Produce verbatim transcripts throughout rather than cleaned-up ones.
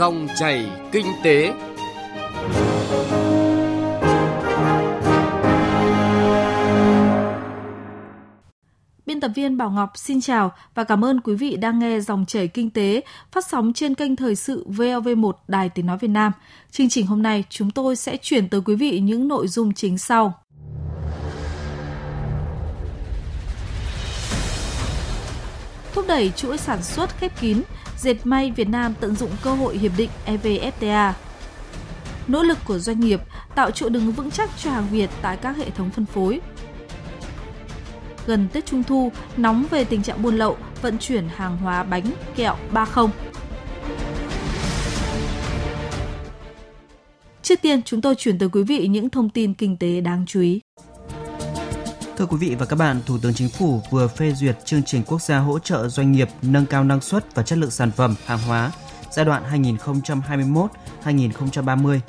Dòng chảy kinh tế. Biên tập viên Bảo Ngọc xin chào và cảm ơn quý vị đang nghe Dòng chảy kinh tế phát sóng trên kênh thời sự vê o vê một Đài Tiếng Nói Việt Nam. Chương trình hôm nay chúng tôi sẽ chuyển tới quý vị những nội dung chính sau. Thúc đẩy chuỗi sản xuất khép kín, dệt may Việt Nam tận dụng cơ hội hiệp định e vê ép tê a. Nỗ lực của doanh nghiệp tạo chỗ đứng vững chắc cho hàng Việt tại các hệ thống phân phối. Gần Tết Trung Thu, nóng về tình trạng buôn lậu, vận chuyển hàng hóa bánh, kẹo ba không. Trước tiên, chúng tôi chuyển tới quý vị những thông tin kinh tế đáng chú ý. Thưa quý vị và các bạn, Thủ tướng Chính phủ vừa phê duyệt chương trình quốc gia hỗ trợ doanh nghiệp nâng cao năng suất và chất lượng sản phẩm, hàng hóa giai đoạn hai nghìn không trăm hai mươi mốt đến hai nghìn không trăm ba mươi.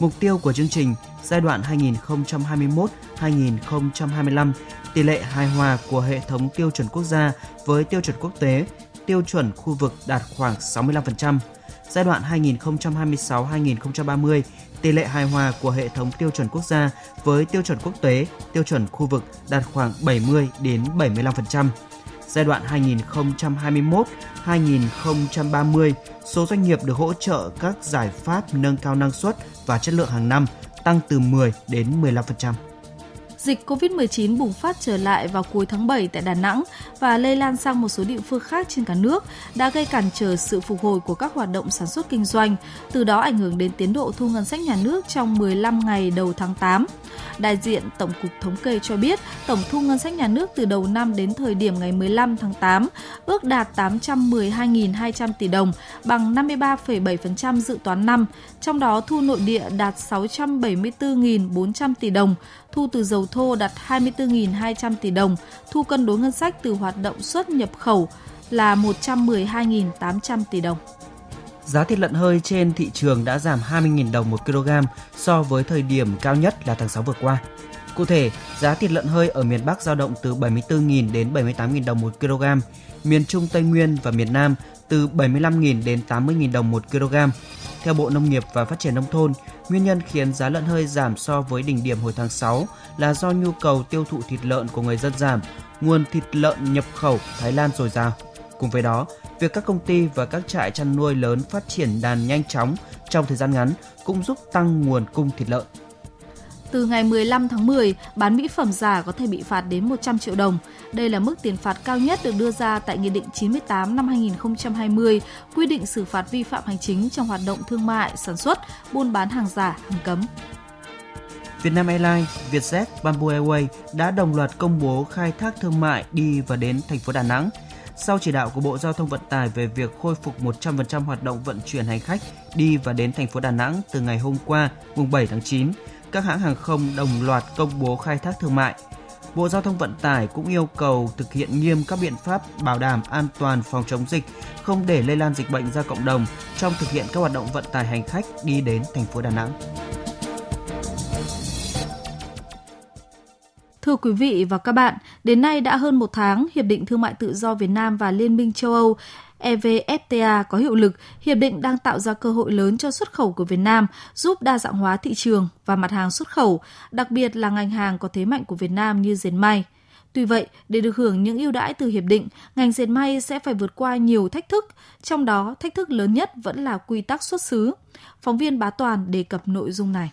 Mục tiêu của chương trình giai đoạn hai nghìn không trăm hai mươi mốt đến hai nghìn không trăm hai mươi lăm, tỷ lệ hài hòa của hệ thống tiêu chuẩn quốc gia với tiêu chuẩn quốc tế, tiêu chuẩn khu vực đạt khoảng sáu mươi lăm phần trăm. Giai đoạn hai nghìn không trăm hai mươi sáu đến hai nghìn không trăm ba mươi, tỷ lệ hài hòa của hệ thống tiêu chuẩn quốc gia với tiêu chuẩn quốc tế, tiêu chuẩn khu vực đạt khoảng bảy mươi đến bảy mươi lăm phần trăm. Giai đoạn hai nghìn không trăm hai mươi mốt đến hai nghìn không trăm ba mươi, số doanh nghiệp được hỗ trợ các giải pháp nâng cao năng suất và chất lượng hàng năm tăng từ mười đến mười lăm phần trăm. Dịch covid mười chín bùng phát trở lại vào cuối tháng bảy tại Đà Nẵng và lây lan sang một số địa phương khác trên cả nước đã gây cản trở sự phục hồi của các hoạt động sản xuất kinh doanh, từ đó ảnh hưởng đến tiến độ thu ngân sách nhà nước trong mười lăm ngày đầu tháng tám. Đại diện Tổng cục Thống kê cho biết, tổng thu ngân sách nhà nước từ đầu năm đến thời điểm ngày mười lăm tháng tám ước đạt tám trăm mười hai nghìn hai trăm tỷ đồng, bằng năm mươi ba phẩy bảy phần trăm dự toán năm, trong đó thu nội địa đạt sáu trăm bảy mươi tư nghìn bốn trăm tỷ đồng, thu từ dầu thô đạt hai mươi tư nghìn hai trăm tỷ đồng, thu cân đối ngân sách từ hoạt động xuất nhập khẩu là một trăm mười hai nghìn tám trăm tỷ đồng. Giá thịt lợn hơi trên thị trường đã giảm hai mươi nghìn đồng một kg so với thời điểm cao nhất là tháng sáu vừa qua. Cụ thể, giá thịt lợn hơi ở miền Bắc dao động từ bảy mươi tư nghìn đến bảy mươi tám nghìn đồng một kg, miền Trung Tây Nguyên và miền Nam từ bảy mươi lăm nghìn đến tám mươi nghìn đồng một kg. Theo Bộ Nông nghiệp và Phát triển Nông thôn, nguyên nhân khiến giá lợn hơi giảm so với đỉnh điểm hồi tháng sáu là do nhu cầu tiêu thụ thịt lợn của người dân giảm, nguồn thịt lợn nhập khẩu Thái Lan dồi dào. Cùng với đó, việc các công ty và các trại chăn nuôi lớn phát triển đàn nhanh chóng trong thời gian ngắn cũng giúp tăng nguồn cung thịt lợn. Từ ngày mười lăm tháng mười, bán mỹ phẩm giả có thể bị phạt đến một trăm triệu đồng. Đây là mức tiền phạt cao nhất được đưa ra tại Nghị định chín mươi tám năm hai nghìn không trăm hai mươi, quy định xử phạt vi phạm hành chính trong hoạt động thương mại, sản xuất, buôn bán hàng giả, hàng cấm. Vietnam Airlines, Vietjet, Bamboo Airways đã đồng loạt công bố khai thác thương mại đi và đến thành phố Đà Nẵng, sau chỉ đạo của Bộ Giao thông Vận tải về việc khôi phục một trăm phần trăm hoạt động vận chuyển hành khách đi và đến thành phố Đà Nẵng từ ngày hôm qua, mùng bảy tháng chín, các hãng hàng không đồng loạt công bố khai thác thương mại. Bộ Giao thông Vận tải cũng yêu cầu thực hiện nghiêm các biện pháp bảo đảm an toàn phòng chống dịch, không để lây lan dịch bệnh ra cộng đồng trong thực hiện các hoạt động vận tải hành khách đi đến thành phố Đà Nẵng. Thưa quý vị và các bạn, đến nay đã hơn một tháng, Hiệp định Thương mại Tự do Việt Nam và Liên minh châu Âu e vê ép tê a có hiệu lực. Hiệp định đang tạo ra cơ hội lớn cho xuất khẩu của Việt Nam, giúp đa dạng hóa thị trường và mặt hàng xuất khẩu, đặc biệt là ngành hàng có thế mạnh của Việt Nam như dệt may. Tuy vậy, để được hưởng những ưu đãi từ hiệp định, ngành dệt may sẽ phải vượt qua nhiều thách thức, trong đó thách thức lớn nhất vẫn là quy tắc xuất xứ. Phóng viên Bá Toàn đề cập nội dung này.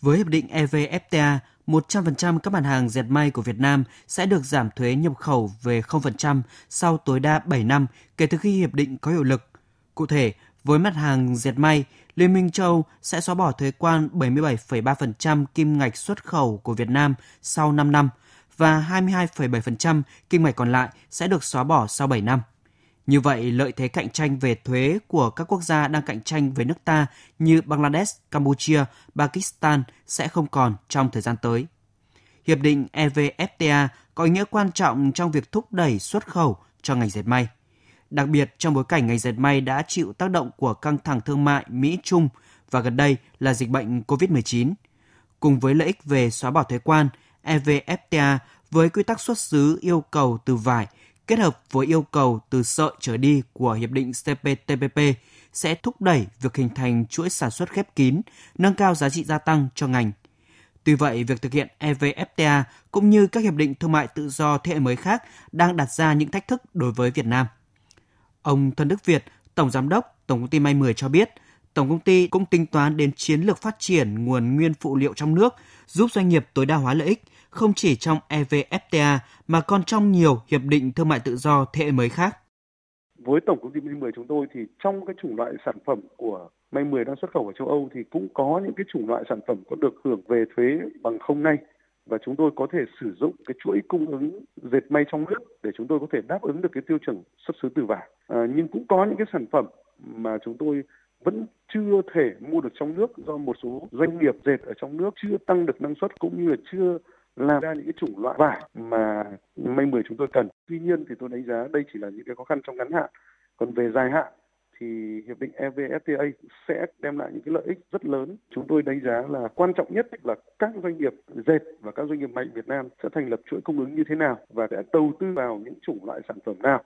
Với hiệp định e vê ép tê a, một trăm phần trăm các mặt hàng dệt may của Việt Nam sẽ được giảm thuế nhập khẩu về không phần trăm sau tối đa bảy năm kể từ khi hiệp định có hiệu lực. Cụ thể, với mặt hàng dệt may, Liên minh châu Âu sẽ xóa bỏ thuế quan bảy mươi bảy phẩy ba phần trăm kim ngạch xuất khẩu của Việt Nam sau năm năm và hai mươi hai phẩy bảy phần trăm kim ngạch còn lại sẽ được xóa bỏ sau bảy năm. Như vậy, lợi thế cạnh tranh về thuế của các quốc gia đang cạnh tranh với nước ta như Bangladesh, Campuchia, Pakistan sẽ không còn trong thời gian tới. Hiệp định e vê ép tê a có ý nghĩa quan trọng trong việc thúc đẩy xuất khẩu cho ngành dệt may. Đặc biệt, trong bối cảnh ngành dệt may đã chịu tác động của căng thẳng thương mại Mỹ-Trung và gần đây là dịch bệnh covid mười chín. Cùng với lợi ích về xóa bỏ thuế quan, e vê ép tê a với quy tắc xuất xứ yêu cầu từ vải, kết hợp với yêu cầu từ sợi trở đi của Hiệp định C P T P P sẽ thúc đẩy việc hình thành chuỗi sản xuất khép kín, nâng cao giá trị gia tăng cho ngành. Tuy vậy, việc thực hiện E V F T A cũng như các hiệp định thương mại tự do thế hệ mới khác đang đặt ra những thách thức đối với Việt Nam. Ông Thân Đức Việt, Tổng Giám đốc Tổng Công ty May mười cho biết, Tổng Công ty cũng tính toán đến chiến lược phát triển nguồn nguyên phụ liệu trong nước, giúp doanh nghiệp tối đa hóa lợi ích, không chỉ trong E V F T A mà còn trong nhiều hiệp định thương mại tự do thế hệ mới khác. Với Tổng Công ty May mười chúng tôi thì trong cái chủng loại sản phẩm của May mười đang xuất khẩu ở châu Âu thì cũng có những cái chủng loại sản phẩm có được hưởng về thuế bằng không ngay, và chúng tôi có thể sử dụng cái chuỗi cung ứng dệt may trong nước để chúng tôi có thể đáp ứng được cái tiêu chuẩn xuất xứ từ vải. À, nhưng cũng có những cái sản phẩm mà chúng tôi vẫn chưa thể mua được trong nước do một số doanh nghiệp dệt ở trong nước chưa tăng được năng suất cũng như là chưa làm ra những cái chủng loại vải mà May mười chúng tôi cần. Tuy nhiên thì tôi đánh giá đây chỉ là những cái khó khăn trong ngắn hạn. Còn về dài hạn thì hiệp định E V F T A sẽ đem lại những cái lợi ích rất lớn. Chúng tôi đánh giá là quan trọng nhất là các doanh nghiệp dệt và các doanh nghiệp may Việt Nam sẽ thành lập chuỗi cung ứng như thế nào và sẽ đầu tư vào những chủng loại sản phẩm nào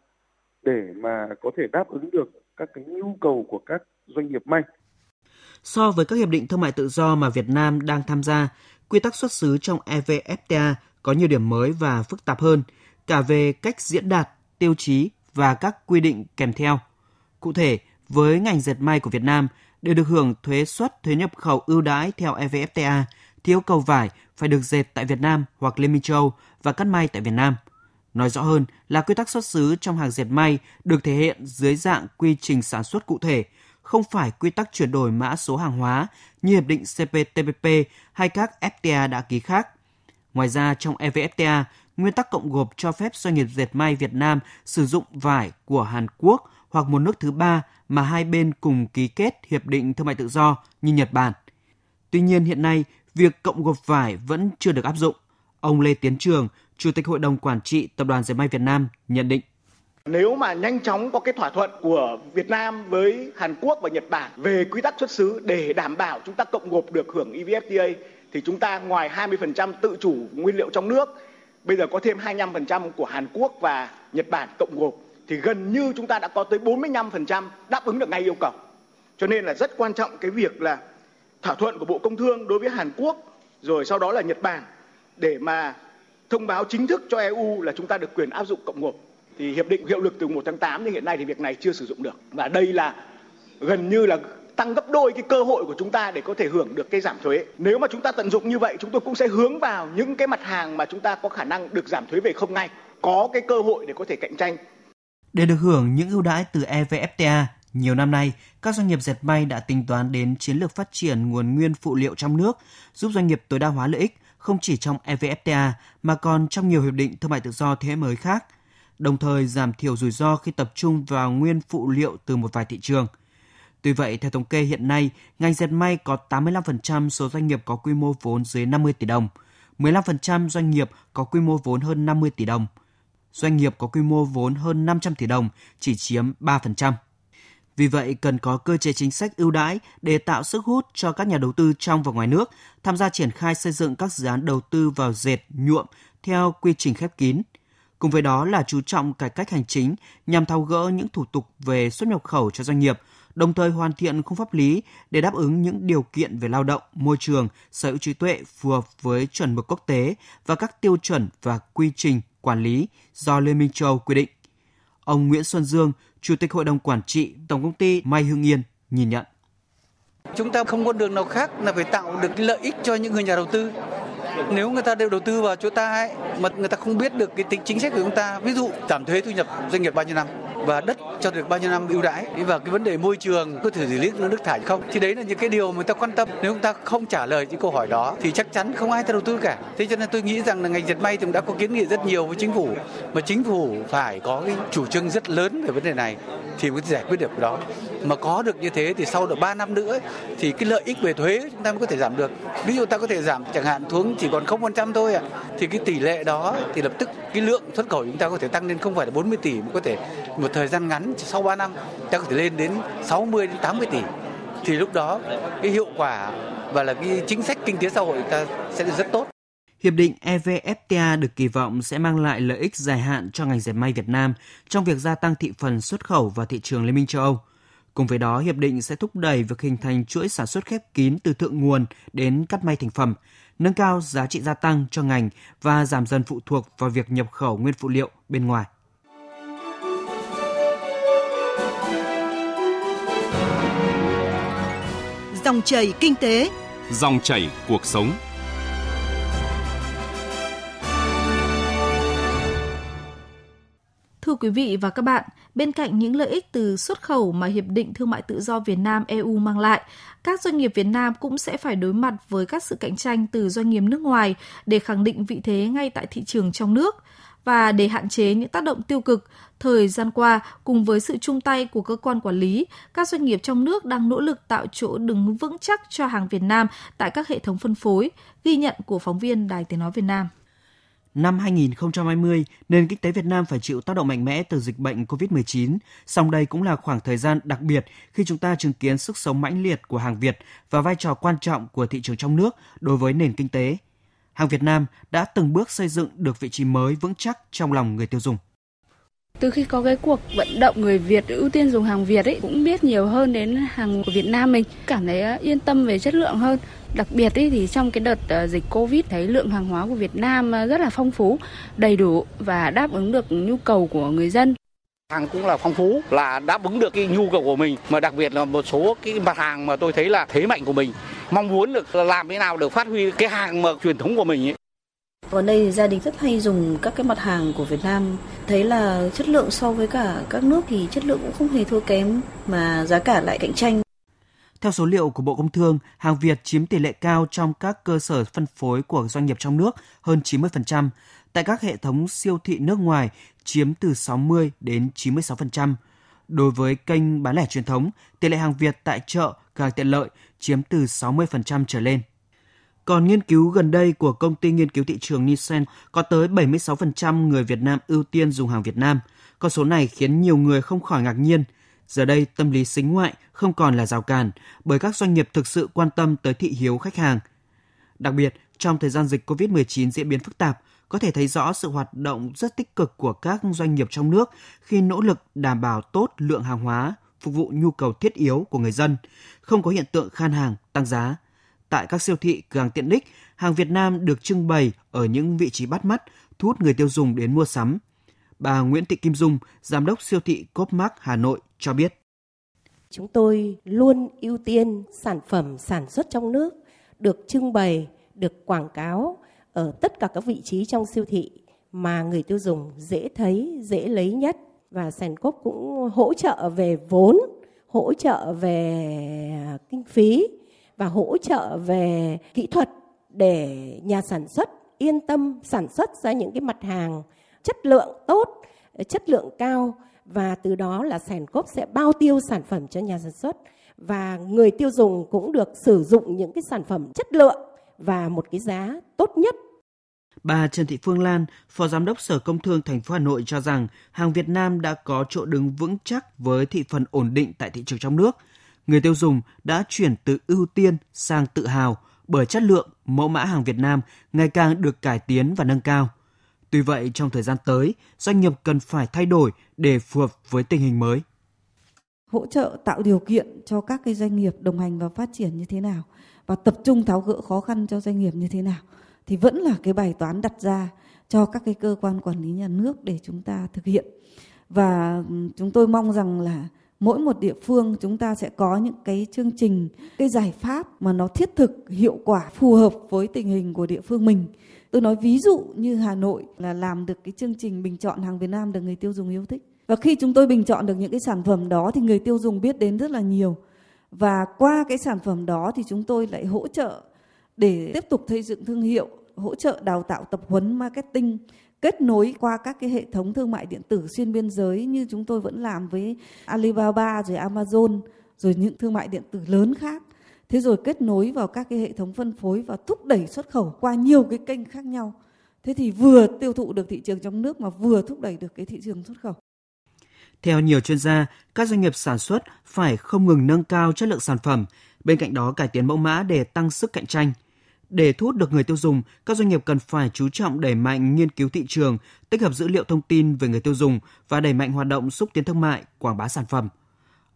để mà có thể đáp ứng được các cái nhu cầu của các doanh nghiệp may. So với các hiệp định thương mại tự do mà Việt Nam đang tham gia, quy tắc xuất xứ trong E V F T A có nhiều điểm mới và phức tạp hơn, cả về cách diễn đạt, tiêu chí và các quy định kèm theo. Cụ thể, với ngành dệt may của Việt Nam đều được hưởng thuế suất thuế nhập khẩu ưu đãi theo E V F T A, thì yêu cầu vải phải được dệt tại Việt Nam hoặc Liên minh châu Âu và cắt may tại Việt Nam. Nói rõ hơn là quy tắc xuất xứ trong hàng dệt may được thể hiện dưới dạng quy trình sản xuất cụ thể, không phải quy tắc chuyển đổi mã số hàng hóa như hiệp định C P T P P hay các F T A đã ký khác. Ngoài ra, trong E V F T A, nguyên tắc cộng gộp cho phép doanh nghiệp dệt may Việt Nam sử dụng vải của Hàn Quốc hoặc một nước thứ ba mà hai bên cùng ký kết hiệp định thương mại tự do như Nhật Bản. Tuy nhiên hiện nay, việc cộng gộp vải vẫn chưa được áp dụng. Ông Lê Tiến Trường, Chủ tịch Hội đồng Quản trị Tập đoàn Dệt may Việt Nam nhận định. Nếu mà nhanh chóng có cái thỏa thuận của Việt Nam với Hàn Quốc và Nhật Bản về quy tắc xuất xứ để đảm bảo chúng ta cộng gộp được hưởng E V F T A thì chúng ta ngoài hai mươi phần trăm tự chủ nguyên liệu trong nước, bây giờ có thêm hai mươi lăm phần trăm của Hàn Quốc và Nhật Bản cộng gộp thì gần như chúng ta đã có tới bốn mươi lăm phần trăm đáp ứng được ngay yêu cầu. Cho nên là rất quan trọng cái việc là thỏa thuận của Bộ Công Thương đối với Hàn Quốc rồi sau đó là Nhật Bản để mà thông báo chính thức cho E U là chúng ta được quyền áp dụng cộng gộp. Thì hiệp định hiệu lực từ một tháng tám nhưng hiện nay thì việc này chưa sử dụng được. Và đây là gần như là tăng gấp đôi cái cơ hội của chúng ta để có thể hưởng được cái giảm thuế. Nếu mà chúng ta tận dụng như vậy, chúng tôi cũng sẽ hướng vào những cái mặt hàng mà chúng ta có khả năng được giảm thuế về không ngay, có cái cơ hội để có thể cạnh tranh. Để được hưởng những ưu đãi từ E V F T A, nhiều năm nay, các doanh nghiệp dệt may đã tính toán đến chiến lược phát triển nguồn nguyên phụ liệu trong nước, giúp doanh nghiệp tối đa hóa lợi ích không chỉ trong E V F T A mà còn trong nhiều hiệp định thương mại tự do thế hệ mới khác, đồng thời giảm thiểu rủi ro khi tập trung vào nguyên phụ liệu từ một vài thị trường. Tuy vậy, theo thống kê hiện nay, ngành dệt may có tám mươi lăm phần trăm số doanh nghiệp có quy mô vốn dưới năm mươi tỷ đồng, mười lăm phần trăm doanh nghiệp có quy mô vốn hơn năm mươi tỷ đồng. Doanh nghiệp có quy mô vốn hơn năm trăm tỷ đồng chỉ chiếm ba phần trăm. Vì vậy, cần có cơ chế chính sách ưu đãi để tạo sức hút cho các nhà đầu tư trong và ngoài nước tham gia triển khai xây dựng các dự án đầu tư vào dệt, nhuộm theo quy trình khép kín. Cùng với đó là chú trọng cải cách hành chính nhằm tháo gỡ những thủ tục về xuất nhập khẩu cho doanh nghiệp, đồng thời hoàn thiện khung pháp lý để đáp ứng những điều kiện về lao động, môi trường, sở hữu trí tuệ phù hợp với chuẩn mực quốc tế và các tiêu chuẩn và quy trình quản lý do Liên minh châu Âu quy định. Ông Nguyễn Xuân Dương, Chủ tịch Hội đồng Quản trị Tổng Công ty May Hương Yên nhìn nhận. Chúng ta không có đường nào khác là phải tạo được lợi ích cho những người nhà đầu tư. Nếu người ta đều đầu tư vào chỗ ta ấy, mà người ta không biết được cái tính chính sách của chúng ta, ví dụ giảm thuế thu nhập doanh nghiệp bao nhiêu năm và đất cho được bao nhiêu năm ưu đãi, và cái vấn đề môi trường có thể xử lý nước thải không, thì đấy là những cái điều mà người ta quan tâm. Nếu chúng ta không trả lời những câu hỏi đó thì chắc chắn không ai ta đầu tư cả. Thế cho nên tôi nghĩ rằng là ngành dệt may cũng đã có kiến nghị rất nhiều với chính phủ, mà chính phủ phải có cái chủ trương rất lớn về vấn đề này thì mới giải quyết được cái đó. Mà có được như thế thì sau được ba năm nữa ấy, thì cái lợi ích về thuế chúng ta mới có thể giảm được. Ví dụ ta có thể giảm chẳng hạn xuống chỉ còn không phần trăm thôi à, thì cái tỷ lệ đó thì lập tức cái lượng xuất khẩu chúng ta có thể tăng lên không phải là bốn mươi tỷ mà có thể một thời gian ngắn sau ba năm ta có thể lên đến sáu mươi đến tám mươi tỷ. Thì lúc đó cái hiệu quả và là cái chính sách kinh tế xã hội ta sẽ rất tốt. Hiệp định E V F T A được kỳ vọng sẽ mang lại lợi ích dài hạn cho ngành dệt may Việt Nam trong việc gia tăng thị phần xuất khẩu vào thị trường Liên minh châu Âu. Cùng với đó, hiệp định sẽ thúc đẩy việc hình thành chuỗi sản xuất khép kín từ thượng nguồn đến cắt may thành phẩm, nâng cao giá trị gia tăng cho ngành và giảm dần phụ thuộc vào việc nhập khẩu nguyên phụ liệu bên ngoài. Dòng chảy kinh tế, dòng chảy cuộc sống. Thưa quý vị và các bạn, bên cạnh những lợi ích từ xuất khẩu mà Hiệp định Thương mại Tự do Việt Nam-e u mang lại, các doanh nghiệp Việt Nam cũng sẽ phải đối mặt với các sự cạnh tranh từ doanh nghiệp nước ngoài để khẳng định vị thế ngay tại thị trường trong nước. Và để hạn chế những tác động tiêu cực, thời gian qua, cùng với sự chung tay của cơ quan quản lý, các doanh nghiệp trong nước đang nỗ lực tạo chỗ đứng vững chắc cho hàng Việt Nam tại các hệ thống phân phối, ghi nhận của phóng viên Đài Tiếng Nói Việt Nam. Năm hai không hai không, nền kinh tế Việt Nam phải chịu tác động mạnh mẽ từ dịch bệnh covid mười chín, song đây cũng là khoảng thời gian đặc biệt khi chúng ta chứng kiến sức sống mãnh liệt của hàng Việt và vai trò quan trọng của thị trường trong nước đối với nền kinh tế. Hàng Việt Nam đã từng bước xây dựng được vị trí mới vững chắc trong lòng người tiêu dùng. Từ khi có cái cuộc vận động người Việt ưu tiên dùng hàng Việt ấy, cũng biết nhiều hơn đến hàng của Việt Nam mình, cảm thấy yên tâm về chất lượng hơn. Đặc biệt ấy, thì trong cái đợt dịch Covid thấy lượng hàng hóa của Việt Nam rất là phong phú, đầy đủ và đáp ứng được nhu cầu của người dân. Hàng cũng là phong phú, là đáp ứng được cái nhu cầu của mình, mà đặc biệt là một số cái mặt hàng mà tôi thấy là thế mạnh của mình. Mong muốn được làm thế nào được phát huy cái hàng mà truyền thống của mình ấy. Ở đây gia đình rất hay dùng các cái mặt hàng của Việt Nam, thấy là chất lượng so với cả các nước thì chất lượng cũng không hề thua kém mà giá cả lại cạnh tranh. Theo số liệu của Bộ Công Thương, hàng Việt chiếm tỷ lệ cao trong các cơ sở phân phối của doanh nghiệp trong nước hơn chín mươi phần trăm, tại các hệ thống siêu thị nước ngoài chiếm từ sáu mươi đến chín mươi sáu phần trăm. Đối với kênh bán lẻ truyền thống, tỷ lệ hàng Việt tại chợ, càng tiện lợi chiếm từ sáu mươi phần trăm trở lên. Còn nghiên cứu gần đây của công ty nghiên cứu thị trường Nielsen có tới bảy mươi sáu phần trăm người Việt Nam ưu tiên dùng hàng Việt Nam. Con số này khiến nhiều người không khỏi ngạc nhiên. Giờ đây, tâm lý sính ngoại không còn là rào cản bởi các doanh nghiệp thực sự quan tâm tới thị hiếu khách hàng. Đặc biệt, trong thời gian dịch covid mười chín diễn biến phức tạp, có thể thấy rõ sự hoạt động rất tích cực của các doanh nghiệp trong nước khi nỗ lực đảm bảo tốt lượng hàng hóa, phục vụ nhu cầu thiết yếu của người dân, không có hiện tượng khan hàng, tăng giá. Tại các siêu thị, cửa hàng tiện ích, hàng Việt Nam được trưng bày ở những vị trí bắt mắt, thu hút người tiêu dùng đến mua sắm. Bà Nguyễn Thị Kim Dung, giám đốc siêu thị Coopmart Hà Nội cho biết. Chúng tôi luôn ưu tiên sản phẩm sản xuất trong nước, được trưng bày, được quảng cáo ở tất cả các vị trí trong siêu thị mà người tiêu dùng dễ thấy, dễ lấy nhất. Và Coopmart cũng hỗ trợ về vốn, hỗ trợ về kinh phí và hỗ trợ về kỹ thuật để nhà sản xuất yên tâm sản xuất ra những cái mặt hàng chất lượng tốt, chất lượng cao và từ đó là Coopmart sẽ bao tiêu sản phẩm cho nhà sản xuất và người tiêu dùng cũng được sử dụng những cái sản phẩm chất lượng và một cái giá tốt nhất. Bà Trần Thị Phương Lan, Phó Giám đốc Sở Công Thương thành phố Hà Nội cho rằng hàng Việt Nam đã có chỗ đứng vững chắc với thị phần ổn định tại thị trường trong nước. Người tiêu dùng đã chuyển từ ưu tiên sang tự hào bởi chất lượng, mẫu mã hàng Việt Nam ngày càng được cải tiến và nâng cao. Tuy vậy, trong thời gian tới, doanh nghiệp cần phải thay đổi để phù hợp với tình hình mới. Hỗ trợ tạo điều kiện cho các cái doanh nghiệp đồng hành và phát triển như thế nào và tập trung tháo gỡ khó khăn cho doanh nghiệp như thế nào thì vẫn là cái bài toán đặt ra cho các cái cơ quan quản lý nhà nước để chúng ta thực hiện. Và chúng tôi mong rằng là mỗi một địa phương chúng ta sẽ có những cái chương trình, cái giải pháp mà nó thiết thực, hiệu quả, phù hợp với tình hình của địa phương mình. Tôi nói ví dụ như Hà Nội là làm được cái chương trình bình chọn hàng Việt Nam được người tiêu dùng yêu thích. Và khi chúng tôi bình chọn được những cái sản phẩm đó thì người tiêu dùng biết đến rất là nhiều. Và qua cái sản phẩm đó thì chúng tôi lại hỗ trợ để tiếp tục xây dựng thương hiệu, hỗ trợ đào tạo tập huấn marketing, kết nối qua các cái hệ thống thương mại điện tử xuyên biên giới như chúng tôi vẫn làm với Alibaba, rồi Amazon, rồi những thương mại điện tử lớn khác. Thế rồi kết nối vào các cái hệ thống phân phối và thúc đẩy xuất khẩu qua nhiều cái kênh khác nhau. Thế thì vừa tiêu thụ được thị trường trong nước mà vừa thúc đẩy được cái thị trường xuất khẩu. Theo nhiều chuyên gia, các doanh nghiệp sản xuất phải không ngừng nâng cao chất lượng sản phẩm, bên cạnh đó cải tiến mẫu mã để tăng sức cạnh tranh. Để thu hút được người tiêu dùng, các doanh nghiệp cần phải chú trọng đẩy mạnh nghiên cứu thị trường, tích hợp dữ liệu thông tin về người tiêu dùng và đẩy mạnh hoạt động xúc tiến thương mại, quảng bá sản phẩm.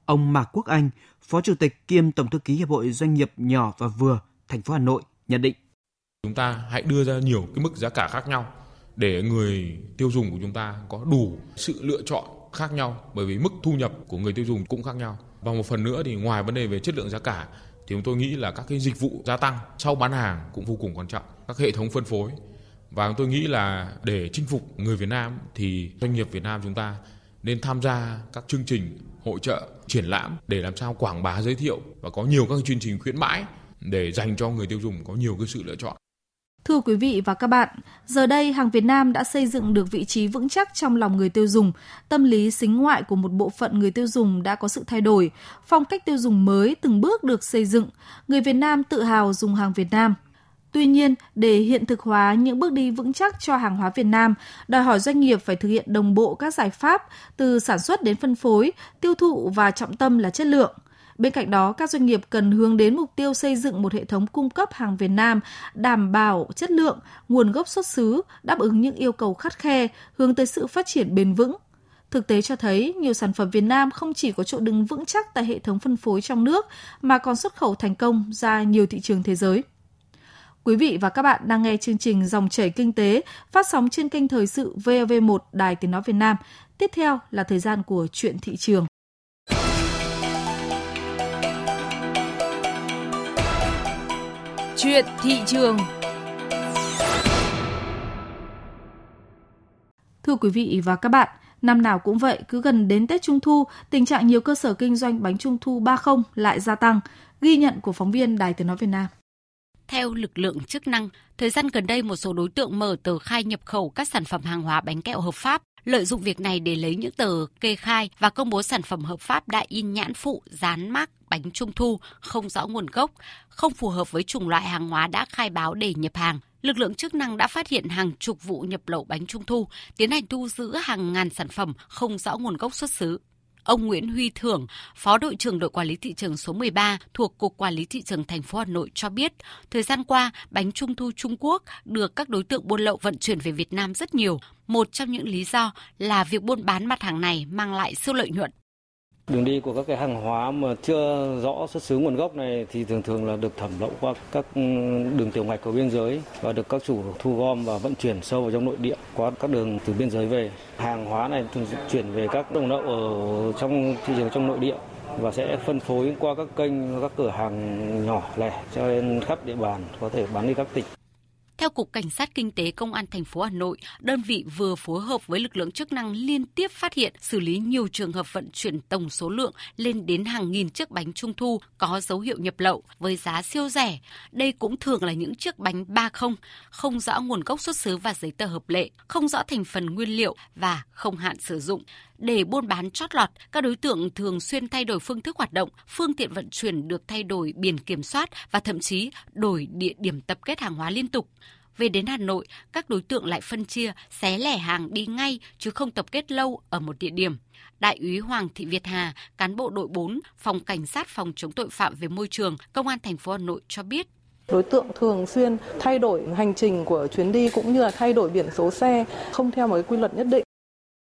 Ông Mạc Quốc Anh, Phó Chủ tịch kiêm Tổng thư ký Hiệp hội Doanh nghiệp Nhỏ và Vừa, thành phố Hà Nội nhận định: chúng ta hãy đưa ra nhiều cái mức giá cả khác nhau để người tiêu dùng của chúng ta có đủ sự lựa chọn khác nhau, bởi vì mức thu nhập của người tiêu dùng cũng khác nhau. Và một phần nữa thì ngoài vấn đề về chất lượng giá cả, thì chúng tôi nghĩ là các cái dịch vụ gia tăng sau bán hàng cũng vô cùng quan trọng, các hệ thống phân phối. Và tôi nghĩ là để chinh phục người Việt Nam thì doanh nghiệp Việt Nam chúng ta nên tham gia các chương trình hội chợ, triển lãm để làm sao quảng bá, giới thiệu và có nhiều các chương trình khuyến mãi để dành cho người tiêu dùng có nhiều cái sự lựa chọn. Thưa quý vị và các bạn, giờ đây hàng Việt Nam đã xây dựng được vị trí vững chắc trong lòng người tiêu dùng, tâm lý sính ngoại của một bộ phận người tiêu dùng đã có sự thay đổi, phong cách tiêu dùng mới từng bước được xây dựng, người Việt Nam tự hào dùng hàng Việt Nam. Tuy nhiên, để hiện thực hóa những bước đi vững chắc cho hàng hóa Việt Nam, đòi hỏi doanh nghiệp phải thực hiện đồng bộ các giải pháp từ sản xuất đến phân phối, tiêu thụ và trọng tâm là chất lượng. Bên cạnh đó, các doanh nghiệp cần hướng đến mục tiêu xây dựng một hệ thống cung cấp hàng Việt Nam đảm bảo chất lượng, nguồn gốc xuất xứ, đáp ứng những yêu cầu khắt khe, hướng tới sự phát triển bền vững. Thực tế cho thấy, nhiều sản phẩm Việt Nam không chỉ có chỗ đứng vững chắc tại hệ thống phân phối trong nước, mà còn xuất khẩu thành công ra nhiều thị trường thế giới. Quý vị và các bạn đang nghe chương trình Dòng chảy Kinh tế phát sóng trên kênh Thời sự vê o vê một Đài Tiếng Nói Việt Nam. Tiếp theo là thời gian của Chuyện Thị trường. Chuyện thị trường. Thưa quý vị và các bạn, năm nào cũng vậy, cứ gần đến Tết Trung Thu, tình trạng nhiều cơ sở kinh doanh bánh Trung Thu ba không lại gia tăng. Ghi nhận của phóng viên Đài Tiếng Nói Việt Nam. Theo lực lượng chức năng, thời gian gần đây một số đối tượng mở tờ khai nhập khẩu các sản phẩm hàng hóa bánh kẹo hợp pháp, lợi dụng việc này để lấy những tờ kê khai và công bố sản phẩm hợp pháp đã in nhãn phụ, dán mác bánh Trung Thu không rõ nguồn gốc, không phù hợp với chủng loại hàng hóa đã khai báo để nhập hàng. Lực lượng chức năng đã phát hiện hàng chục vụ nhập lậu bánh Trung Thu, tiến hành thu giữ hàng ngàn sản phẩm không rõ nguồn gốc xuất xứ. Ông Nguyễn Huy Thưởng, Phó đội trưởng đội quản lý thị trường số mười ba thuộc Cục Quản lý thị trường thành phố Hà Nội cho biết, thời gian qua, bánh Trung Thu Trung Quốc được các đối tượng buôn lậu vận chuyển về Việt Nam rất nhiều. Một trong những lý do là việc buôn bán mặt hàng này mang lại siêu lợi nhuận. Đường đi của các cái hàng hóa mà chưa rõ xuất xứ nguồn gốc này thì thường thường là được thẩm lậu qua các đường tiểu ngạch của biên giới và được các chủ thu gom và vận chuyển sâu vào trong nội địa qua các đường từ biên giới về. Hàng hóa này thường chuyển về các đầu nậu ở trong thị trường trong nội địa và sẽ phân phối qua các kênh, các cửa hàng nhỏ lẻ cho nên khắp địa bàn, có thể bán đi các tỉnh. Theo Cục Cảnh sát Kinh tế Công an thành phố Hà Nội, đơn vị vừa phối hợp với lực lượng chức năng liên tiếp phát hiện, xử lý nhiều trường hợp vận chuyển tổng số lượng lên đến hàng nghìn chiếc bánh Trung Thu có dấu hiệu nhập lậu với giá siêu rẻ. Đây cũng thường là những chiếc bánh ba không, không rõ nguồn gốc xuất xứ và giấy tờ hợp lệ, không rõ thành phần nguyên liệu và không hạn sử dụng. Để buôn bán chót lọt, các đối tượng thường xuyên thay đổi phương thức hoạt động, phương tiện vận chuyển được thay đổi biển kiểm soát và thậm chí đổi địa điểm tập kết hàng hóa liên tục. Về đến Hà Nội, các đối tượng lại phân chia, xé lẻ hàng đi ngay chứ không tập kết lâu ở một địa điểm. Đại úy Hoàng Thị Việt Hà, cán bộ đội bốn, phòng cảnh sát phòng chống tội phạm về môi trường, Công an thành phố Hà Nội cho biết. Đối tượng thường xuyên thay đổi hành trình của chuyến đi cũng như là thay đổi biển số xe, không theo một cái quy luật nhất định.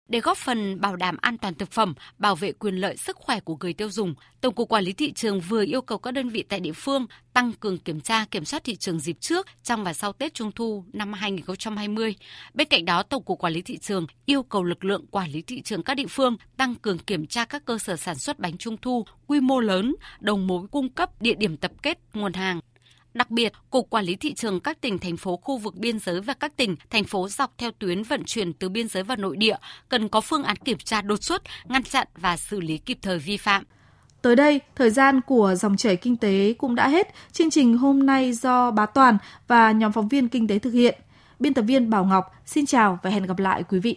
Để góp phần bảo đảm an toàn thực phẩm, bảo vệ quyền lợi sức khỏe của người tiêu dùng, Tổng cục Quản lý thị trường vừa yêu cầu các đơn vị tại địa phương tăng cường kiểm tra, kiểm soát thị trường dịp trước, trong và sau Tết Trung thu năm hai không hai không. Bên cạnh đó, Tổng cục Quản lý thị trường yêu cầu lực lượng quản lý thị trường các địa phương tăng cường kiểm tra các cơ sở sản xuất bánh Trung thu quy mô lớn, đầu mối cung cấp, địa điểm tập kết nguồn hàng. Đặc biệt, Cục Quản lý Thị trường các tỉnh, thành phố, khu vực biên giới và các tỉnh, thành phố dọc theo tuyến vận chuyển từ biên giới vào nội địa cần có phương án kiểm tra đột xuất, ngăn chặn và xử lý kịp thời vi phạm. Tới đây, thời gian của Dòng chảy Kinh tế cũng đã hết. Chương trình hôm nay do Bá Toàn và nhóm phóng viên Kinh tế thực hiện. Biên tập viên Bảo Ngọc xin chào và hẹn gặp lại quý vị.